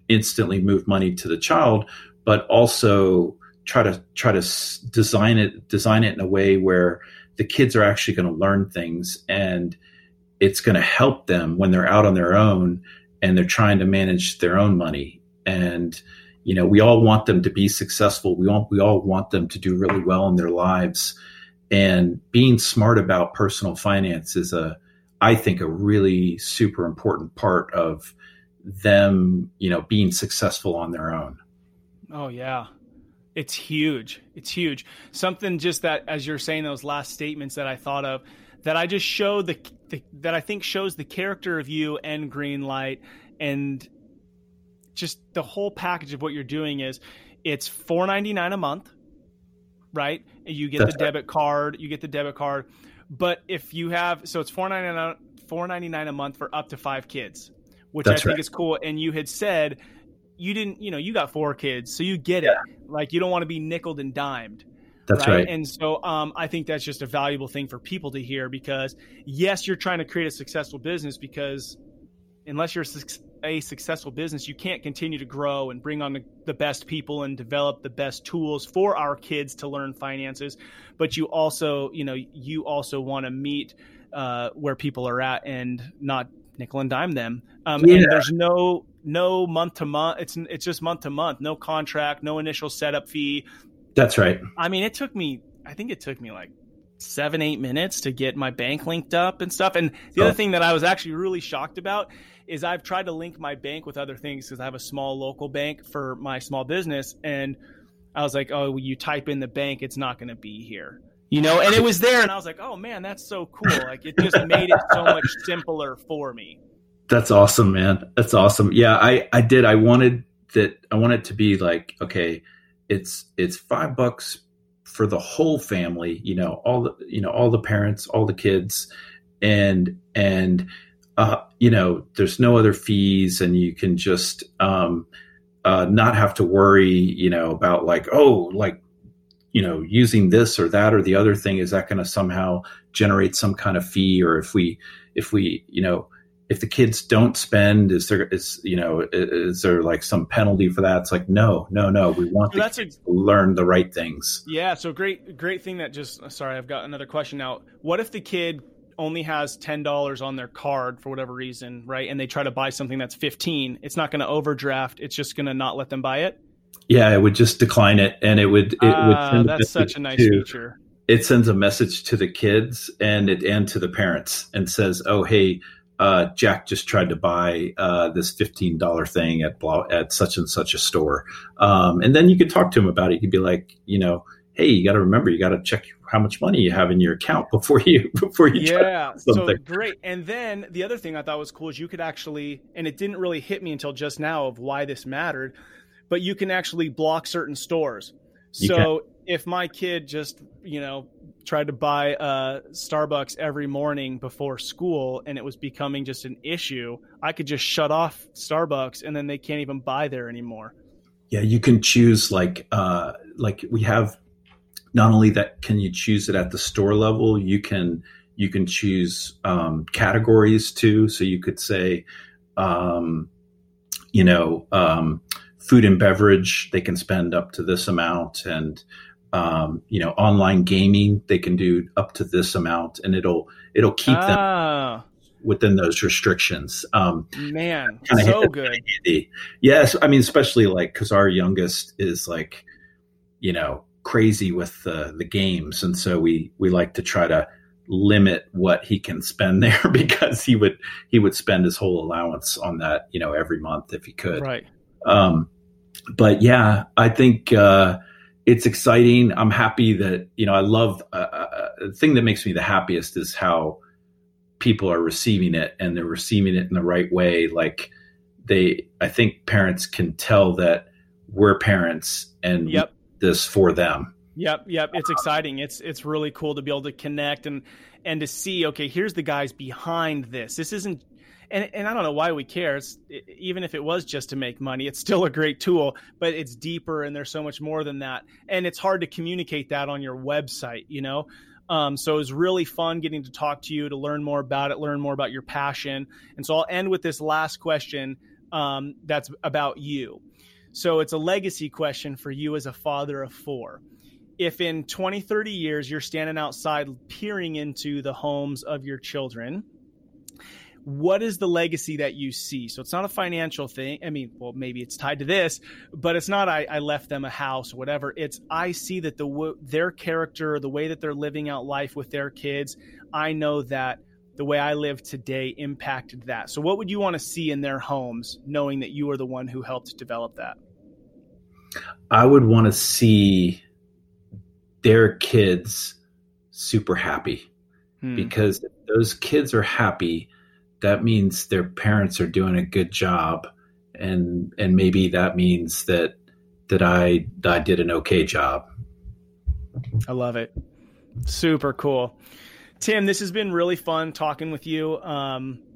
instantly move money to the child, but also try to design it in a way where the kids are actually going to learn things, and it's going to help them when they're out on their own and they're trying to manage their own money. And, you know, we all want them to be successful. We all want them to do really well in their lives. And being smart about personal finance is I think a really super important part of them, you know, being successful on their own. Oh yeah. It's huge. It's huge. Something just that, as you're saying those last statements, that I thought of, that I just showed that I think shows the character of you and Greenlight, and just the whole package of what you're doing is it's $4.99 a month, right? You get the debit card, but if you have, so it's $4.99 a month for up to 5 kids, which I think is cool. And you had said you didn't, you know, you got 4 kids, so you get it. Like, you don't want to be nickeled and dimed. That's right. And so I think that's just a valuable thing for people to hear, because yes, you're trying to create a successful business, because unless you're a successful business, you can't continue to grow and bring on the best people and develop the best tools for our kids to learn finances. But you also, you know, you also want to meet where people are at and not nickel and dime them. And there's no month to month. It's just month to month, no contract, no initial setup fee. That's right. I mean, it took me like 7-8 minutes to get my bank linked up and stuff. And the other thing that I was actually really shocked about is I've tried to link my bank with other things, because I have a small local bank for my small business. And I was like, oh, you type in the bank, it's not going to be here, you know? And it was there. And I was like, oh man, that's so cool. Like, it just made it so much simpler for me. That's awesome, man. That's awesome. Yeah, I did. I wanted to be like, okay, it's $5 for the whole family, you know, all the parents, all the kids, and you know, there's no other fees, and you can just, not have to worry, you know, about like, oh, like, you know, using this or that or the other thing, is that going to somehow generate some kind of fee? Or if we, you know, if the kids don't spend, is there like some penalty for that? It's like, no. We want the kids to learn the right things. Yeah. So great thing that just, sorry, I've got another question now. What if the kid only has $10 on their card for whatever reason, right? And they try to buy something that's 15, it's not going to overdraft. It's just going to not let them buy it. Yeah. It would just decline it. And it would that's such a nice feature. It sends a message to the kids and to the parents and says, oh, hey, Jack just tried to buy this $15 thing at such and such a store. And then you could talk to him about it. You could be like, you know, hey, you got to remember, you got to check how much money you have in your account before you try something. So great. And then the other thing I thought was cool is you could actually, and it didn't really hit me until just now of why this mattered, but you can actually block certain stores. So if my kid just, you know, tried to buy Starbucks every morning before school and it was becoming just an issue, I could just shut off Starbucks and then they can't even buy there anymore. Yeah, you can choose like we have, not only that can you choose it at the store level, you can choose categories too. So you could say, you know, food and beverage, they can spend up to this amount, and online gaming, they can do up to this amount, and it'll keep them within those restrictions. Man, so good. Yes. I mean, especially because our youngest is crazy with the games. And so we like to try to limit what he can spend there, because he would spend his whole allowance on that, every month if he could. Right. But yeah, I think, it's exciting. I'm happy that, I love the thing that makes me the happiest is how people are receiving it, and they're receiving it in the right way. I think parents can tell that we're parents and yep. This for them. Yep. It's exciting. It's really cool to be able to connect and to see, okay, here's the guys behind this. This isn't, and I don't know why we care. Even if it was just to make money, it's still a great tool, but it's deeper and there's so much more than that. And it's hard to communicate that on your website, So it was really fun getting to talk to you, to learn more about it, learn more about your passion. And so I'll end with this last question that's about you. So it's a legacy question for you as a father of four. If in 20, 30 years, you're standing outside peering into the homes of your children, what is the legacy that you see? So it's not a financial thing. I mean, well, maybe it's tied to this, but it's not, I left them a house or whatever. It's, I see that their character, the way that they're living out life with their kids, I know that the way I live today impacted that. So what would you want to see in their homes, knowing that you are the one who helped develop that? I would want to see their kids super happy, because if those kids are happy, that means their parents are doing a good job. And maybe that means that I did an okay job. I love it. Super cool. Tim, this has been really fun talking with you.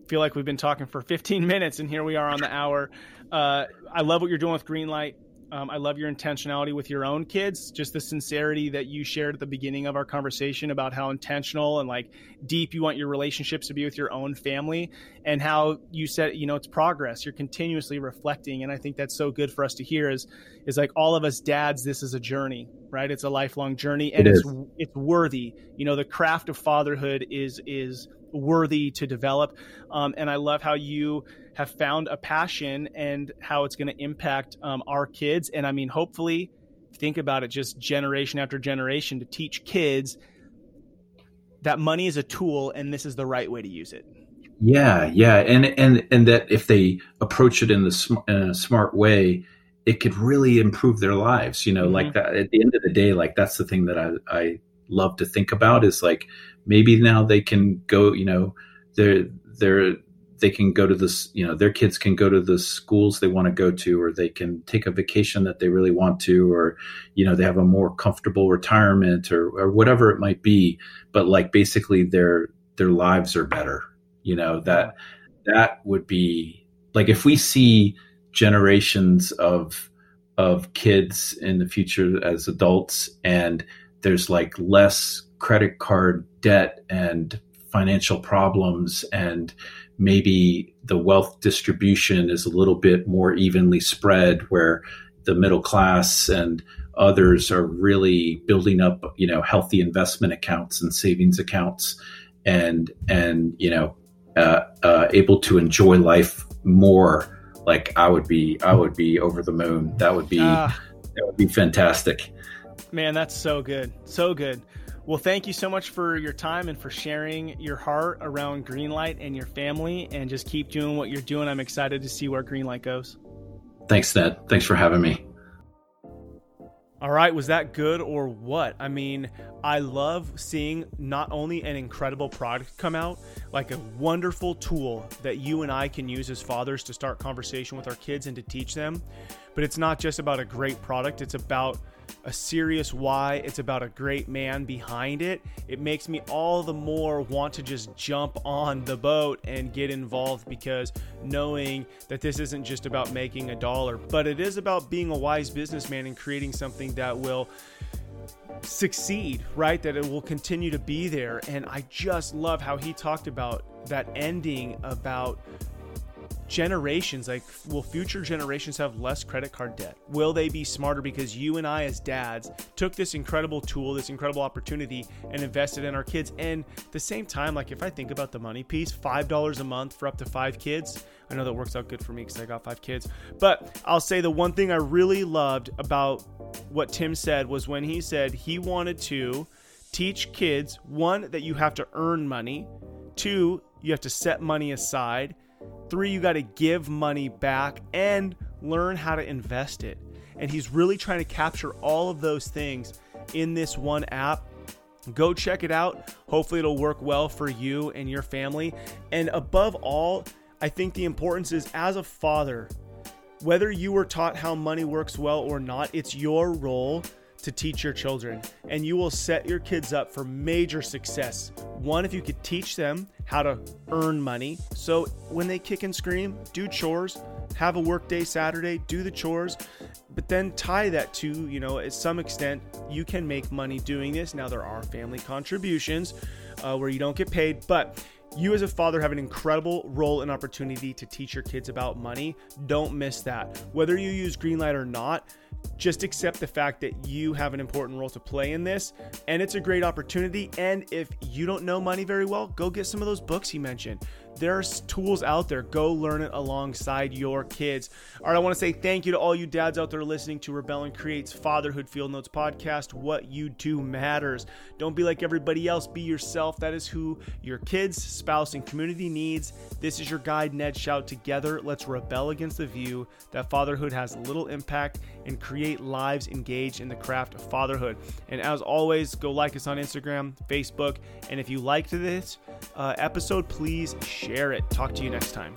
Feel like we've been talking for 15 minutes and here we are on the hour. I love what you're doing with Greenlight. I love your intentionality with your own kids, just the sincerity that you shared at the beginning of our conversation about how intentional and deep you want your relationships to be with your own family, and how you said, it's progress. You're continuously reflecting. And I think that's so good for us to hear is all of us dads, this is a journey, right? It's a lifelong journey, and it's worthy. The craft of fatherhood is worthy to develop. And I love how you have found a passion and how it's going to impact our kids. And I mean, hopefully think about it, just generation after generation, to teach kids that money is a tool and this is the right way to use it. Yeah. And that if they approach it in a smart way, it could really improve their lives. Mm-hmm. That at the end of the day, that's the thing that I love to think about is maybe now they can go, they can go to this, their kids can go to the schools they want to go to, or they can take a vacation that they really want to, or, they have a more comfortable retirement or whatever it might be. But basically their lives are better. That would be if we see generations of kids in the future as adults, and there's less credit card debt and financial problems, and maybe the wealth distribution is a little bit more evenly spread, where the middle class and others are really building up, healthy investment accounts and savings accounts, and able to enjoy life more. I would be over the moon. That would be fantastic. Man, that's so good. So good. Well, thank you so much for your time and for sharing your heart around Greenlight and your family, and just keep doing what you're doing. I'm excited to see where Greenlight goes. Thanks, Ned. Thanks for having me. All right. Was that good or what? I mean, I love seeing not only an incredible product come out, a wonderful tool that you and I can use as fathers to start conversation with our kids and to teach them. But it's not just about a great product. It's about a serious why. It's about a great man behind it. It makes me all the more want to just jump on the boat and get involved, because knowing that this isn't just about making $1, but it is about being a wise businessman and creating something that will succeed, right? That it will continue to be there. And I just love how he talked about that ending, about generations, like, will future generations have less credit card debt? Will they be smarter because you and I as dads took this incredible tool, this incredible opportunity, and invested in our kids? And at the same time, like, if I think about the money piece, $5 a month for up to 5 kids, I know that works out good for me because I got 5 kids, but I'll say the one thing I really loved about what Tim said was when he said he wanted to teach kids, one, that you have to earn money, two, you have to set money aside, three, you got to give money back and learn how to invest it. And he's really trying to capture all of those things in this one app. Go check it out. Hopefully it'll work well for you and your family. And above all, I think the importance is, as a father, whether you were taught how money works well or not, it's your role to teach your children, and you will set your kids up for major success. One, if you could teach them how to earn money. So when they kick and scream, do chores, have a work day Saturday, do the chores, but then tie that to, you know, at some extent, you can make money doing this. Now there are family contributions where you don't get paid, but you as a father have an incredible role and opportunity to teach your kids about money. Don't miss that. Whether you use Greenlight or not, just accept the fact that you have an important role to play in this, and it's a great opportunity. And if you don't know money very well, go get some of those books he mentioned. There's tools out there. Go learn it alongside your kids. All right, I want to say thank you to all you dads out there listening to Rebel and Create's Fatherhood Field Notes podcast. What you do matters. Don't be like everybody else. Be yourself. That is who your kids, spouse, and community needs. This is your guide, Ned Shout. Together, let's rebel against the view that fatherhood has little impact and create lives engaged in the craft of fatherhood. And as always, go like us on Instagram, Facebook, and if you liked this episode, please share it. Talk to you next time.